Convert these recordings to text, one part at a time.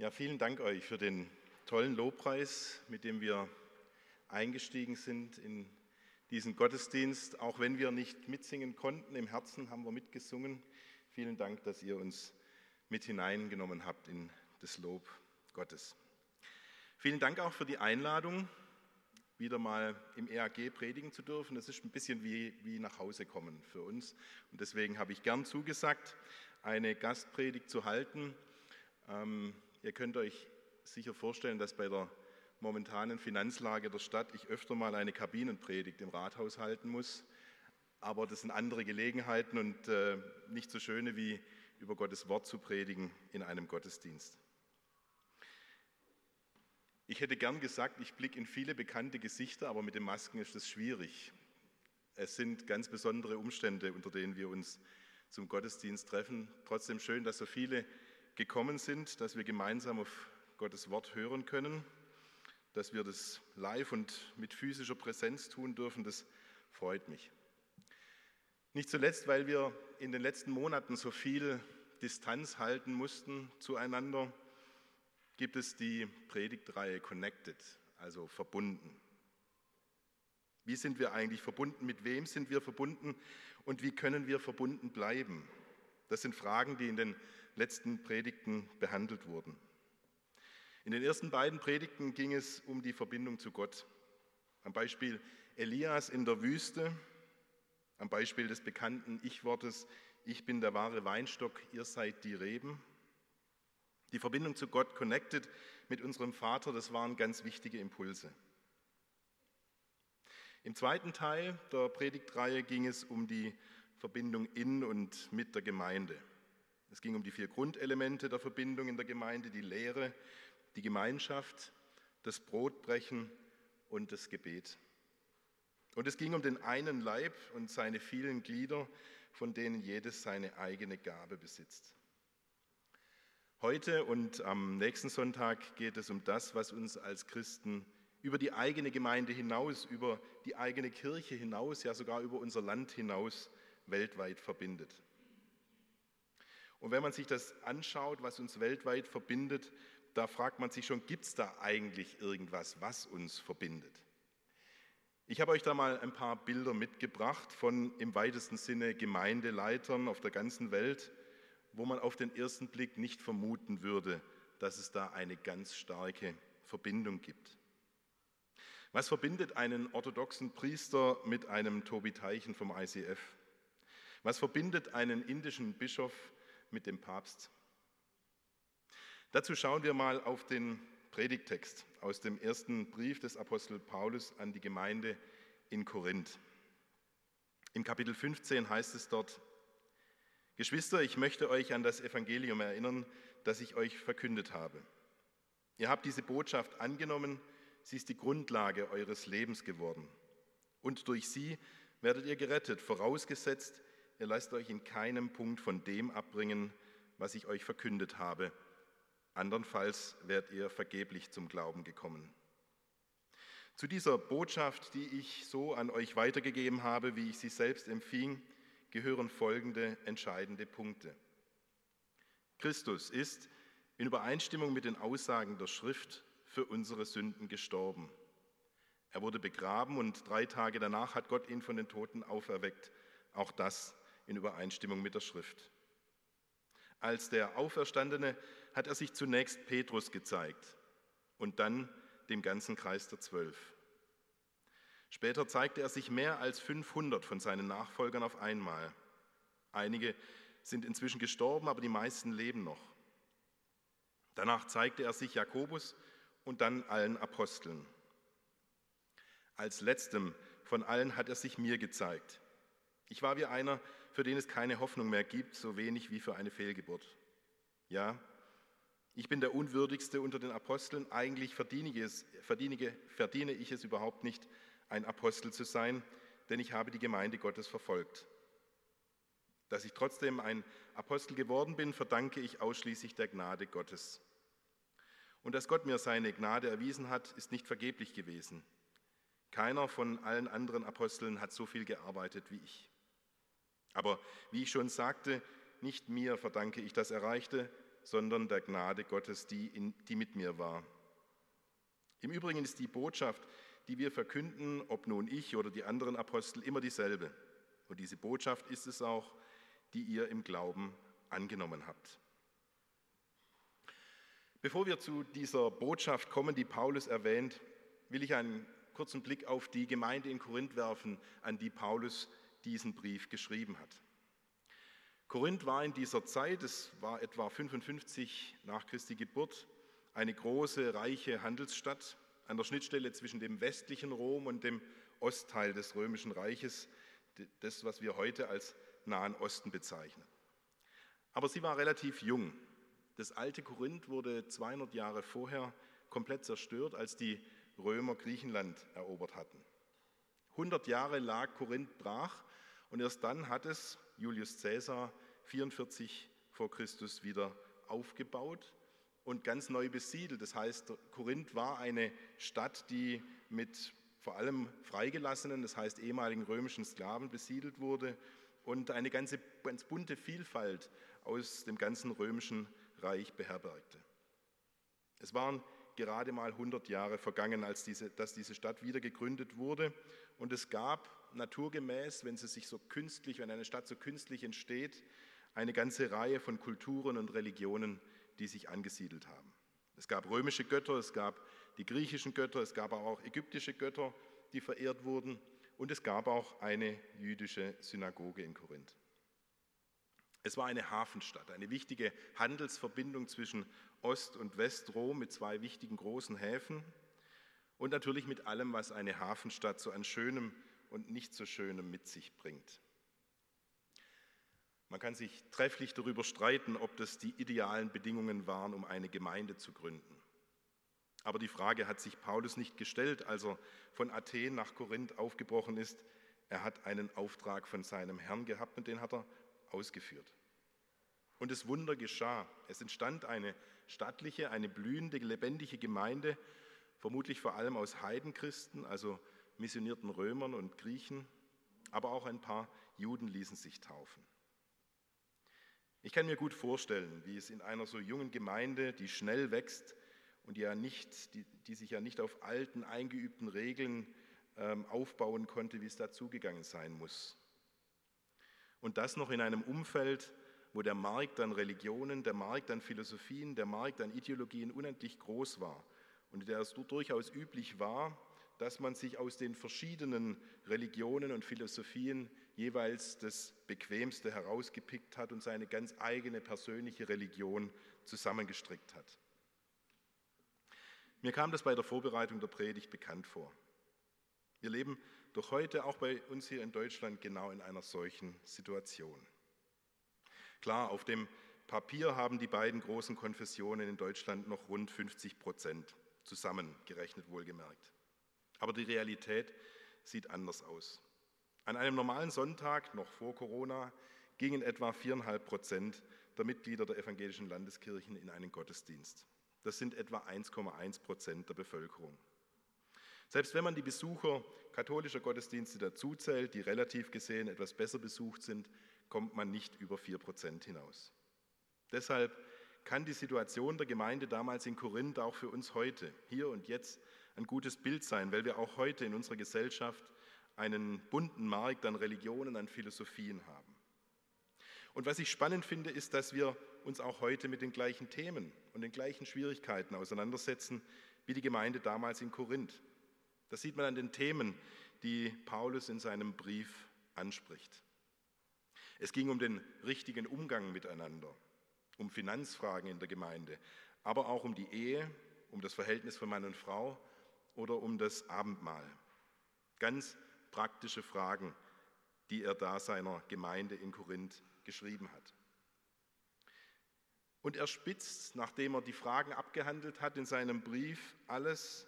Ja, vielen Dank euch für den tollen Lobpreis, mit dem wir eingestiegen sind in diesen Gottesdienst. Auch wenn wir nicht mitsingen konnten, im Herzen haben wir mitgesungen. Vielen Dank, dass ihr uns mit hineingenommen habt in das Lob Gottes. Vielen Dank auch für die Einladung, wieder mal im EAG predigen zu dürfen. Das ist ein bisschen wie nach Hause kommen für uns. Und deswegen habe ich gern zugesagt, eine Gastpredigt zu halten. Ihr könnt euch sicher vorstellen, dass bei der momentanen Finanzlage der Stadt ich öfter mal eine Kabinenpredigt im Rathaus halten muss. Aber das sind andere Gelegenheiten und nicht so schöne, wie über Gottes Wort zu predigen in einem Gottesdienst. Ich hätte gern gesagt, ich blicke in viele bekannte Gesichter, aber mit den Masken ist das schwierig. Es sind ganz besondere Umstände, unter denen wir uns zum Gottesdienst treffen. Trotzdem schön, dass so viele gekommen sind, dass wir gemeinsam auf Gottes Wort hören können, dass wir das live und mit physischer Präsenz tun dürfen, das freut mich. Nicht zuletzt, weil wir in den letzten Monaten so viel Distanz halten mussten zueinander, gibt es die Predigtreihe Connected, also verbunden. Wie sind wir eigentlich verbunden? Mit wem sind wir verbunden? Und wie können wir verbunden bleiben? Das sind Fragen, die in den letzten Predigten behandelt wurden. In den ersten beiden Predigten ging es um die Verbindung zu Gott. Am Beispiel Elias in der Wüste, am Beispiel des bekannten Ich-Wortes, ich bin der wahre Weinstock, ihr seid die Reben. Die Verbindung zu Gott, connected mit unserem Vater, das waren ganz wichtige Impulse. Im zweiten Teil der Predigtreihe ging es um die Verbindung in und mit der Gemeinde. Es ging um die vier Grundelemente der Verbindung in der Gemeinde, die Lehre, die Gemeinschaft, das Brotbrechen und das Gebet. Und es ging um den einen Leib und seine vielen Glieder, von denen jedes seine eigene Gabe besitzt. Heute und am nächsten Sonntag geht es um das, was uns als Christen über die eigene Gemeinde hinaus, über die eigene Kirche hinaus, ja sogar über unser Land hinaus weltweit verbindet. Und wenn man sich das anschaut, was uns weltweit verbindet, da fragt man sich schon, gibt es da eigentlich irgendwas, was uns verbindet? Ich habe euch da mal ein paar Bilder mitgebracht von im weitesten Sinne Gemeindeleitern auf der ganzen Welt, wo man auf den ersten Blick nicht vermuten würde, dass es da eine ganz starke Verbindung gibt. Was verbindet einen orthodoxen Priester mit einem Tobi Teichen vom ICF? Was verbindet einen indischen Bischof mit dem Papst? Dazu schauen wir mal auf den Predigttext aus dem ersten Brief des Apostel Paulus an die Gemeinde in Korinth. Im Kapitel 15 heißt es dort: Geschwister, ich möchte euch an das Evangelium erinnern, das ich euch verkündet habe. Ihr habt diese Botschaft angenommen, sie ist die Grundlage eures Lebens geworden. Und durch sie werdet ihr gerettet, vorausgesetzt, ihr lasst euch in keinem Punkt von dem abbringen, was ich euch verkündet habe. Andernfalls werdet ihr vergeblich zum Glauben gekommen. Zu dieser Botschaft, die ich so an euch weitergegeben habe, wie ich sie selbst empfing, gehören folgende entscheidende Punkte. Christus ist in Übereinstimmung mit den Aussagen der Schrift für unsere Sünden gestorben. Er wurde begraben und 3 Tage danach hat Gott ihn von den Toten auferweckt. Auch das in Übereinstimmung mit der Schrift. Als der Auferstandene hat er sich zunächst Petrus gezeigt und dann dem ganzen Kreis der 12. Später zeigte er sich mehr als 500 von seinen Nachfolgern auf einmal. Einige sind inzwischen gestorben, aber die meisten leben noch. Danach zeigte er sich Jakobus und dann allen Aposteln. Als letztem von allen hat er sich mir gezeigt. Ich war wie einer, für den es keine Hoffnung mehr gibt, so wenig wie für eine Fehlgeburt. Ja, ich bin der Unwürdigste unter den Aposteln. Eigentlich verdiene ich es überhaupt nicht, ein Apostel zu sein, denn ich habe die Gemeinde Gottes verfolgt. Dass ich trotzdem ein Apostel geworden bin, verdanke ich ausschließlich der Gnade Gottes. Und dass Gott mir seine Gnade erwiesen hat, ist nicht vergeblich gewesen. Keiner von allen anderen Aposteln hat so viel gearbeitet wie ich. Aber wie ich schon sagte, nicht mir verdanke ich das Erreichte, sondern der Gnade Gottes, die mit mir war. Im Übrigen ist die Botschaft, die wir verkünden, ob nun ich oder die anderen Apostel, immer dieselbe. Und diese Botschaft ist es auch, die ihr im Glauben angenommen habt. Bevor wir zu dieser Botschaft kommen, die Paulus erwähnt, will ich einen kurzen Blick auf die Gemeinde in Korinth werfen, an die Paulus diesen Brief geschrieben hat. Korinth war in dieser Zeit, es war etwa 55 nach Christi Geburt, eine große, reiche Handelsstadt an der Schnittstelle zwischen dem westlichen Rom und dem Ostteil des Römischen Reiches, das, was wir heute als Nahen Osten bezeichnen. Aber sie war relativ jung. Das alte Korinth wurde 200 Jahre vorher komplett zerstört, als die Römer Griechenland erobert hatten. 100 Jahre lag Korinth brach und erst dann hat es Julius Caesar 44 vor Christus wieder aufgebaut und ganz neu besiedelt. Das heißt, Korinth war eine Stadt, die mit vor allem freigelassenen, das heißt ehemaligen römischen Sklaven besiedelt wurde und eine ganz bunte Vielfalt aus dem ganzen römischen Reich beherbergte. Es waren gerade mal 100 Jahre vergangen, dass diese Stadt wieder gegründet wurde und es gab naturgemäß, wenn eine Stadt so künstlich entsteht, eine ganze Reihe von Kulturen und Religionen, die sich angesiedelt haben. Es gab römische Götter, es gab die griechischen Götter, es gab aber auch ägyptische Götter, die verehrt wurden und es gab auch eine jüdische Synagoge in Korinth. Es war eine Hafenstadt, eine wichtige Handelsverbindung zwischen Ost- und Westrom mit zwei wichtigen großen Häfen und natürlich mit allem, was eine Hafenstadt so an Schönem und nicht so Schönem mit sich bringt. Man kann sich trefflich darüber streiten, ob das die idealen Bedingungen waren, um eine Gemeinde zu gründen. Aber die Frage hat sich Paulus nicht gestellt, als er von Athen nach Korinth aufgebrochen ist. Er hat einen Auftrag von seinem Herrn gehabt und den hat er ausgeführt. Und das Wunder geschah. Es entstand eine stattliche, eine blühende, lebendige Gemeinde, vermutlich vor allem aus Heidenchristen, also missionierten Römern und Griechen, aber auch ein paar Juden ließen sich taufen. Ich kann mir gut vorstellen, wie es in einer so jungen Gemeinde, die schnell wächst und die sich ja nicht auf alten, eingeübten Regeln aufbauen konnte, wie es dazugegangen sein muss. Und das noch in einem Umfeld, wo der Markt an Religionen, der Markt an Philosophien, der Markt an Ideologien unendlich groß war und in der es durchaus üblich war, dass man sich aus den verschiedenen Religionen und Philosophien jeweils das Bequemste herausgepickt hat und seine ganz eigene persönliche Religion zusammengestrickt hat. Mir kam das bei der Vorbereitung der Predigt bekannt vor. Wir leben doch heute auch bei uns hier in Deutschland genau in einer solchen Situation. Klar, auf dem Papier haben die beiden großen Konfessionen in Deutschland noch rund 50% zusammengerechnet, wohlgemerkt. Aber die Realität sieht anders aus. An einem normalen Sonntag, noch vor Corona, gingen etwa 4,5% der Mitglieder der evangelischen Landeskirchen in einen Gottesdienst. Das sind etwa 1,1% der Bevölkerung. Selbst wenn man die Besucher katholischer Gottesdienste dazuzählt, die relativ gesehen etwas besser besucht sind, kommt man nicht über 4% hinaus. Deshalb kann die Situation der Gemeinde damals in Korinth auch für uns heute, hier und jetzt, ein gutes Bild sein, weil wir auch heute in unserer Gesellschaft einen bunten Markt an Religionen, an Philosophien haben. Und was ich spannend finde, ist, dass wir uns auch heute mit den gleichen Themen und den gleichen Schwierigkeiten auseinandersetzen, wie die Gemeinde damals in Korinth. Das sieht man an den Themen, die Paulus in seinem Brief anspricht. Es ging um den richtigen Umgang miteinander, um Finanzfragen in der Gemeinde, aber auch um die Ehe, um das Verhältnis von Mann und Frau oder um das Abendmahl. Ganz praktische Fragen, die er da seiner Gemeinde in Korinth geschrieben hat. Und er spitzt, nachdem er die Fragen abgehandelt hat, in seinem Brief alles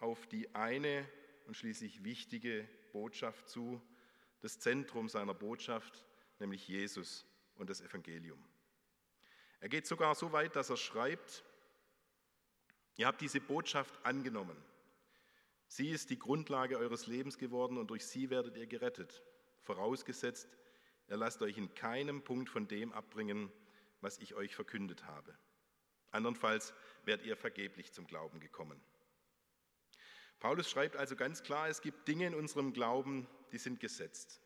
auf die eine und schließlich wichtige Botschaft zu, das Zentrum seiner Botschaft, nämlich Jesus und das Evangelium. Er geht sogar so weit, dass er schreibt, ihr habt diese Botschaft angenommen. Sie ist die Grundlage eures Lebens geworden und durch sie werdet ihr gerettet. Vorausgesetzt, ihr lasst euch in keinem Punkt von dem abbringen, was ich euch verkündet habe. Andernfalls wärt ihr vergeblich zum Glauben gekommen. Paulus schreibt also ganz klar, es gibt Dinge in unserem Glauben, die sind gesetzt.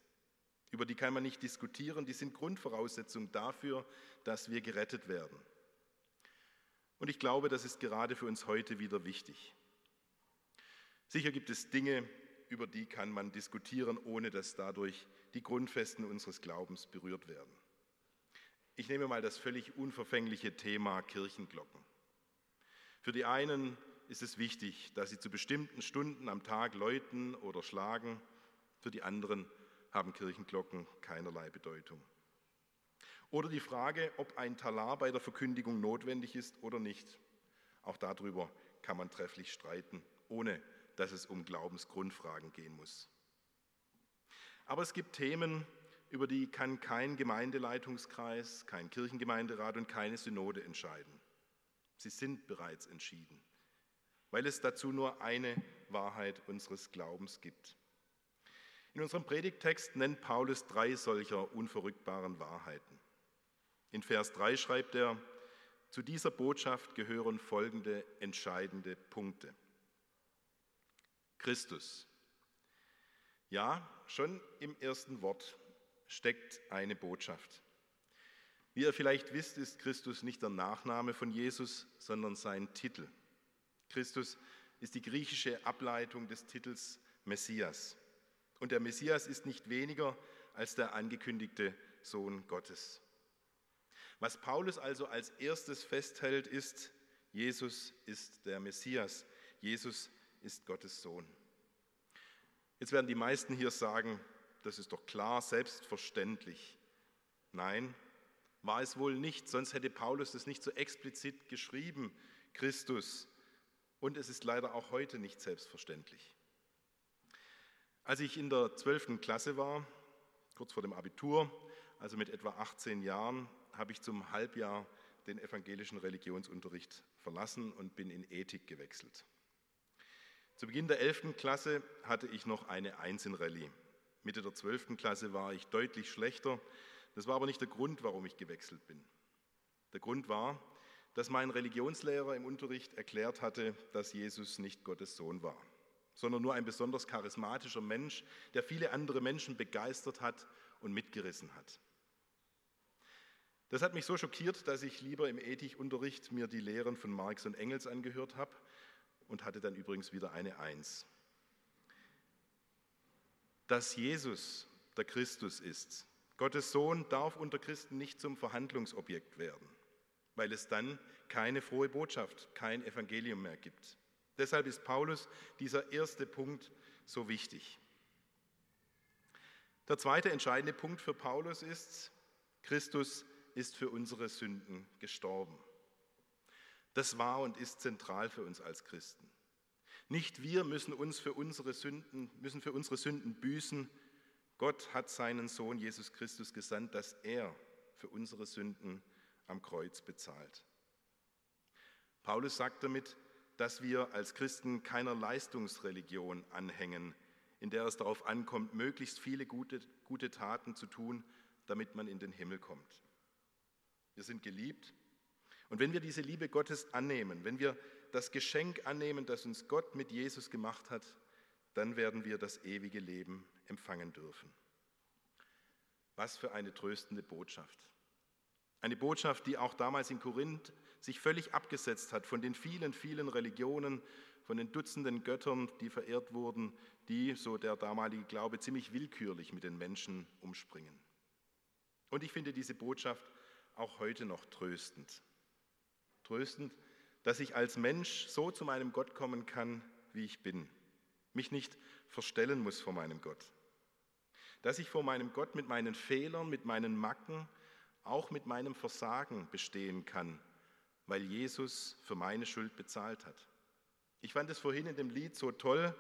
Über die kann man nicht diskutieren, die sind Grundvoraussetzung dafür, dass wir gerettet werden. Und ich glaube, das ist gerade für uns heute wieder wichtig. Sicher gibt es Dinge, über die kann man diskutieren, ohne dass dadurch die Grundfesten unseres Glaubens berührt werden. Ich nehme mal das völlig unverfängliche Thema Kirchenglocken. Für die einen ist es wichtig, dass sie zu bestimmten Stunden am Tag läuten oder schlagen. Für die anderen haben Kirchenglocken keinerlei Bedeutung. Oder die Frage, ob ein Talar bei der Verkündigung notwendig ist oder nicht. Auch darüber kann man trefflich streiten, ohne dass es um Glaubensgrundfragen gehen muss. Aber es gibt Themen, über die kann kein Gemeindeleitungskreis, kein Kirchengemeinderat und keine Synode entscheiden. Sie sind bereits entschieden, weil es dazu nur eine Wahrheit unseres Glaubens gibt. In unserem Predigttext nennt Paulus 3 solcher unverrückbaren Wahrheiten. In Vers 3 schreibt er, zu dieser Botschaft gehören folgende entscheidende Punkte. Christus. Ja, schon im ersten Wort steckt eine Botschaft. Wie ihr vielleicht wisst, ist Christus nicht der Nachname von Jesus, sondern sein Titel. Christus ist die griechische Ableitung des Titels Messias. Und der Messias ist nicht weniger als der angekündigte Sohn Gottes. Was Paulus also als erstes festhält, ist, Jesus ist der Messias. Jesus ist Gottes Sohn. Jetzt werden die meisten hier sagen, das ist doch klar, selbstverständlich. Nein, war es wohl nicht, sonst hätte Paulus das nicht so explizit geschrieben, Christus. Und es ist leider auch heute nicht selbstverständlich. Als ich in der 12. Klasse war, kurz vor dem Abitur, also mit etwa 18 Jahren, habe ich zum Halbjahr den evangelischen Religionsunterricht verlassen und bin in Ethik gewechselt. Zu Beginn der 11. Klasse hatte ich noch eine 1 in Rallye. Mitte der 12. Klasse war ich deutlich schlechter. Das war aber nicht der Grund, warum ich gewechselt bin. Der Grund war, dass mein Religionslehrer im Unterricht erklärt hatte, dass Jesus nicht Gottes Sohn war, sondern nur ein besonders charismatischer Mensch, der viele andere Menschen begeistert hat und mitgerissen hat. Das hat mich so schockiert, dass ich lieber im Ethikunterricht mir die Lehren von Marx und Engels angehört habe und hatte dann übrigens wieder eine 1. Dass Jesus der Christus ist, Gottes Sohn, darf unter Christen nicht zum Verhandlungsobjekt werden, weil es dann keine frohe Botschaft, kein Evangelium mehr gibt. Deshalb ist Paulus dieser erste Punkt so wichtig. Der zweite entscheidende Punkt für Paulus ist, Christus ist für unsere Sünden gestorben. Das war und ist zentral für uns als Christen. Nicht wir müssen für unsere Sünden büßen. Gott hat seinen Sohn Jesus Christus gesandt, dass er für unsere Sünden am Kreuz bezahlt. Paulus sagt damit, dass wir als Christen keiner Leistungsreligion anhängen, in der es darauf ankommt, möglichst viele gute Taten zu tun, damit man in den Himmel kommt. Wir sind geliebt, und wenn wir diese Liebe Gottes annehmen, wenn wir das Geschenk annehmen, das uns Gott mit Jesus gemacht hat, dann werden wir das ewige Leben empfangen dürfen. Was für eine tröstende Botschaft. Eine Botschaft, die auch damals in Korinth sich völlig abgesetzt hat von den vielen, vielen Religionen, von den Dutzenden Göttern, die verehrt wurden, die, so der damalige Glaube, ziemlich willkürlich mit den Menschen umspringen. Und ich finde diese Botschaft auch heute noch tröstend. Tröstend, dass ich als Mensch so zu meinem Gott kommen kann, wie ich bin. Mich nicht verstellen muss vor meinem Gott. Dass ich vor meinem Gott mit meinen Fehlern, mit meinen Macken, auch mit meinem Versagen bestehen kann, weil Jesus für meine Schuld bezahlt hat. Ich fand es vorhin in dem Lied so toll,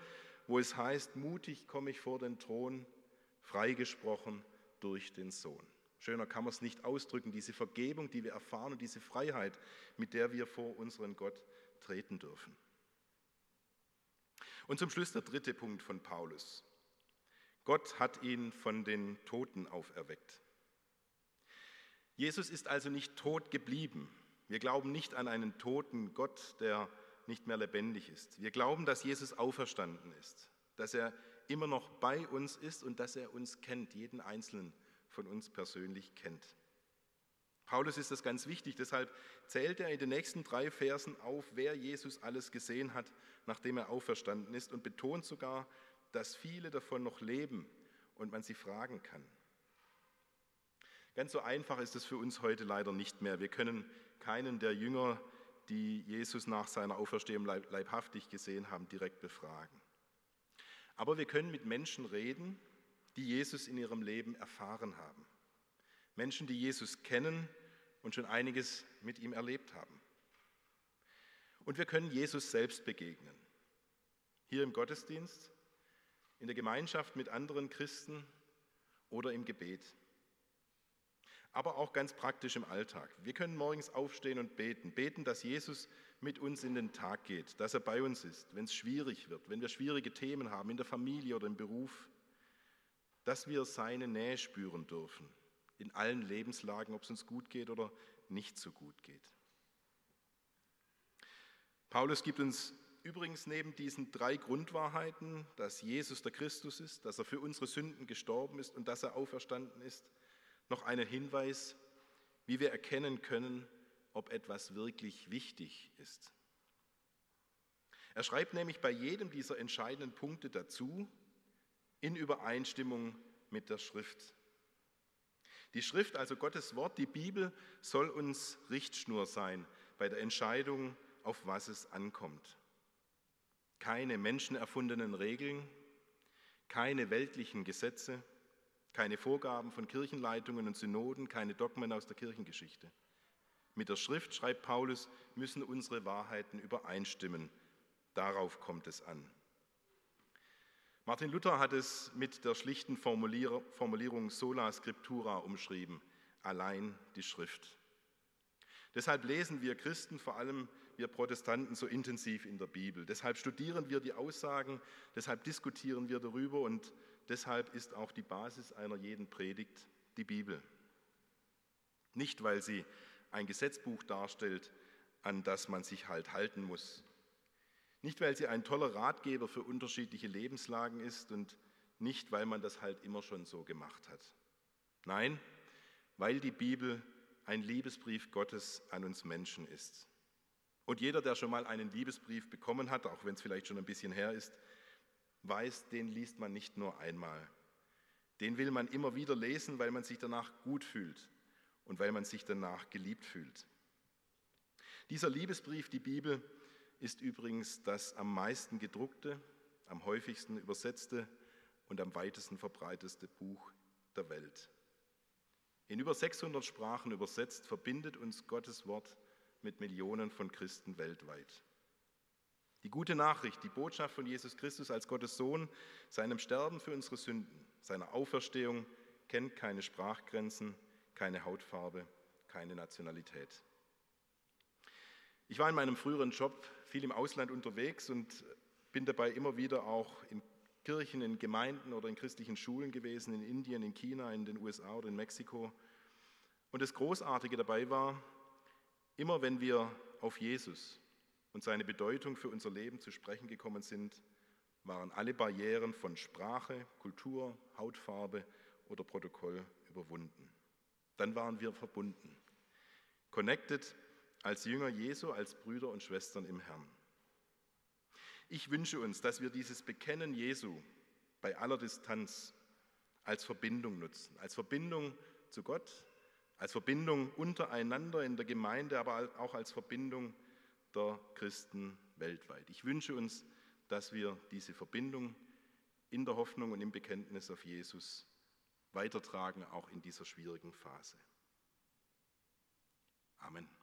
wo es heißt, mutig komme ich vor den Thron, freigesprochen durch den Sohn. Schöner kann man es nicht ausdrücken, diese Vergebung, die wir erfahren und diese Freiheit, mit der wir vor unseren Gott treten dürfen. Und zum Schluss der dritte Punkt von Paulus. Gott hat ihn von den Toten auferweckt. Jesus ist also nicht tot geblieben. Wir glauben nicht an einen toten Gott, der nicht mehr lebendig ist. Wir glauben, dass Jesus auferstanden ist, dass er immer noch bei uns ist und dass er uns kennt, jeden Einzelnen von uns persönlich kennt. Paulus ist das ganz wichtig, deshalb zählt er in den nächsten 3 Versen auf, wer Jesus alles gesehen hat, nachdem er auferstanden ist, und betont sogar, dass viele davon noch leben und man sie fragen kann. Ganz so einfach ist es für uns heute leider nicht mehr. Wir können keinen der Jünger, die Jesus nach seiner Auferstehung leibhaftig gesehen haben, direkt befragen. Aber wir können mit Menschen reden, die Jesus in ihrem Leben erfahren haben. Menschen, die Jesus kennen und schon einiges mit ihm erlebt haben. Und wir können Jesus selbst begegnen. Hier im Gottesdienst, in der Gemeinschaft mit anderen Christen oder im Gebet. Aber auch ganz praktisch im Alltag. Wir können morgens aufstehen und beten. Beten, dass Jesus mit uns in den Tag geht, dass er bei uns ist, wenn es schwierig wird, wenn wir schwierige Themen haben, in der Familie oder im Beruf. Dass wir seine Nähe spüren dürfen, in allen Lebenslagen, ob es uns gut geht oder nicht so gut geht. Paulus gibt uns übrigens neben diesen 3 Grundwahrheiten, dass Jesus der Christus ist, dass er für unsere Sünden gestorben ist und dass er auferstanden ist, noch einen Hinweis, wie wir erkennen können, ob etwas wirklich wichtig ist. Er schreibt nämlich bei jedem dieser entscheidenden Punkte dazu, in Übereinstimmung mit der Schrift. Die Schrift, also Gottes Wort, die Bibel, soll uns Richtschnur sein bei der Entscheidung, auf was es ankommt. Keine menschenerfundenen Regeln, keine weltlichen Gesetze, keine Vorgaben von Kirchenleitungen und Synoden, keine Dogmen aus der Kirchengeschichte. Mit der Schrift, schreibt Paulus, müssen unsere Wahrheiten übereinstimmen. Darauf kommt es an. Martin Luther hat es mit der schlichten Formulierung sola scriptura umschrieben, allein die Schrift. Deshalb lesen wir Christen, vor allem wir Protestanten, so intensiv in der Bibel. Deshalb studieren wir die Aussagen, deshalb diskutieren wir darüber und deshalb ist auch die Basis einer jeden Predigt die Bibel. Nicht, weil sie ein Gesetzbuch darstellt, an das man sich halt halten muss. Nicht, weil sie ein toller Ratgeber für unterschiedliche Lebenslagen ist und nicht, weil man das halt immer schon so gemacht hat. Nein, weil die Bibel ein Liebesbrief Gottes an uns Menschen ist. Und jeder, der schon mal einen Liebesbrief bekommen hat, auch wenn es vielleicht schon ein bisschen her ist, weiß, den liest man nicht nur einmal. Den will man immer wieder lesen, weil man sich danach gut fühlt und weil man sich danach geliebt fühlt. Dieser Liebesbrief, die Bibel, ist übrigens das am meisten gedruckte, am häufigsten übersetzte und am weitesten verbreiteste Buch der Welt. In über 600 Sprachen übersetzt, verbindet uns Gottes Wort mit Millionen von Christen weltweit. Die gute Nachricht, die Botschaft von Jesus Christus als Gottes Sohn, seinem Sterben für unsere Sünden, seiner Auferstehung, kennt keine Sprachgrenzen, keine Hautfarbe, keine Nationalität. Ich war in meinem früheren Job viel im Ausland unterwegs und bin dabei immer wieder auch in Kirchen, in Gemeinden oder in christlichen Schulen gewesen, in Indien, in China, in den USA oder in Mexiko. Und das Großartige dabei war, immer wenn wir auf Jesus und seine Bedeutung für unser Leben zu sprechen gekommen sind, waren alle Barrieren von Sprache, Kultur, Hautfarbe oder Protokoll überwunden. Dann waren wir verbunden, connected, als Jünger Jesu, als Brüder und Schwestern im Herrn. Ich wünsche uns, dass wir dieses Bekennen Jesu bei aller Distanz als Verbindung nutzen, als Verbindung zu Gott, als Verbindung untereinander in der Gemeinde, aber auch als Verbindung der Christen weltweit. Ich wünsche uns, dass wir diese Verbindung in der Hoffnung und im Bekenntnis auf Jesus weitertragen, auch in dieser schwierigen Phase. Amen.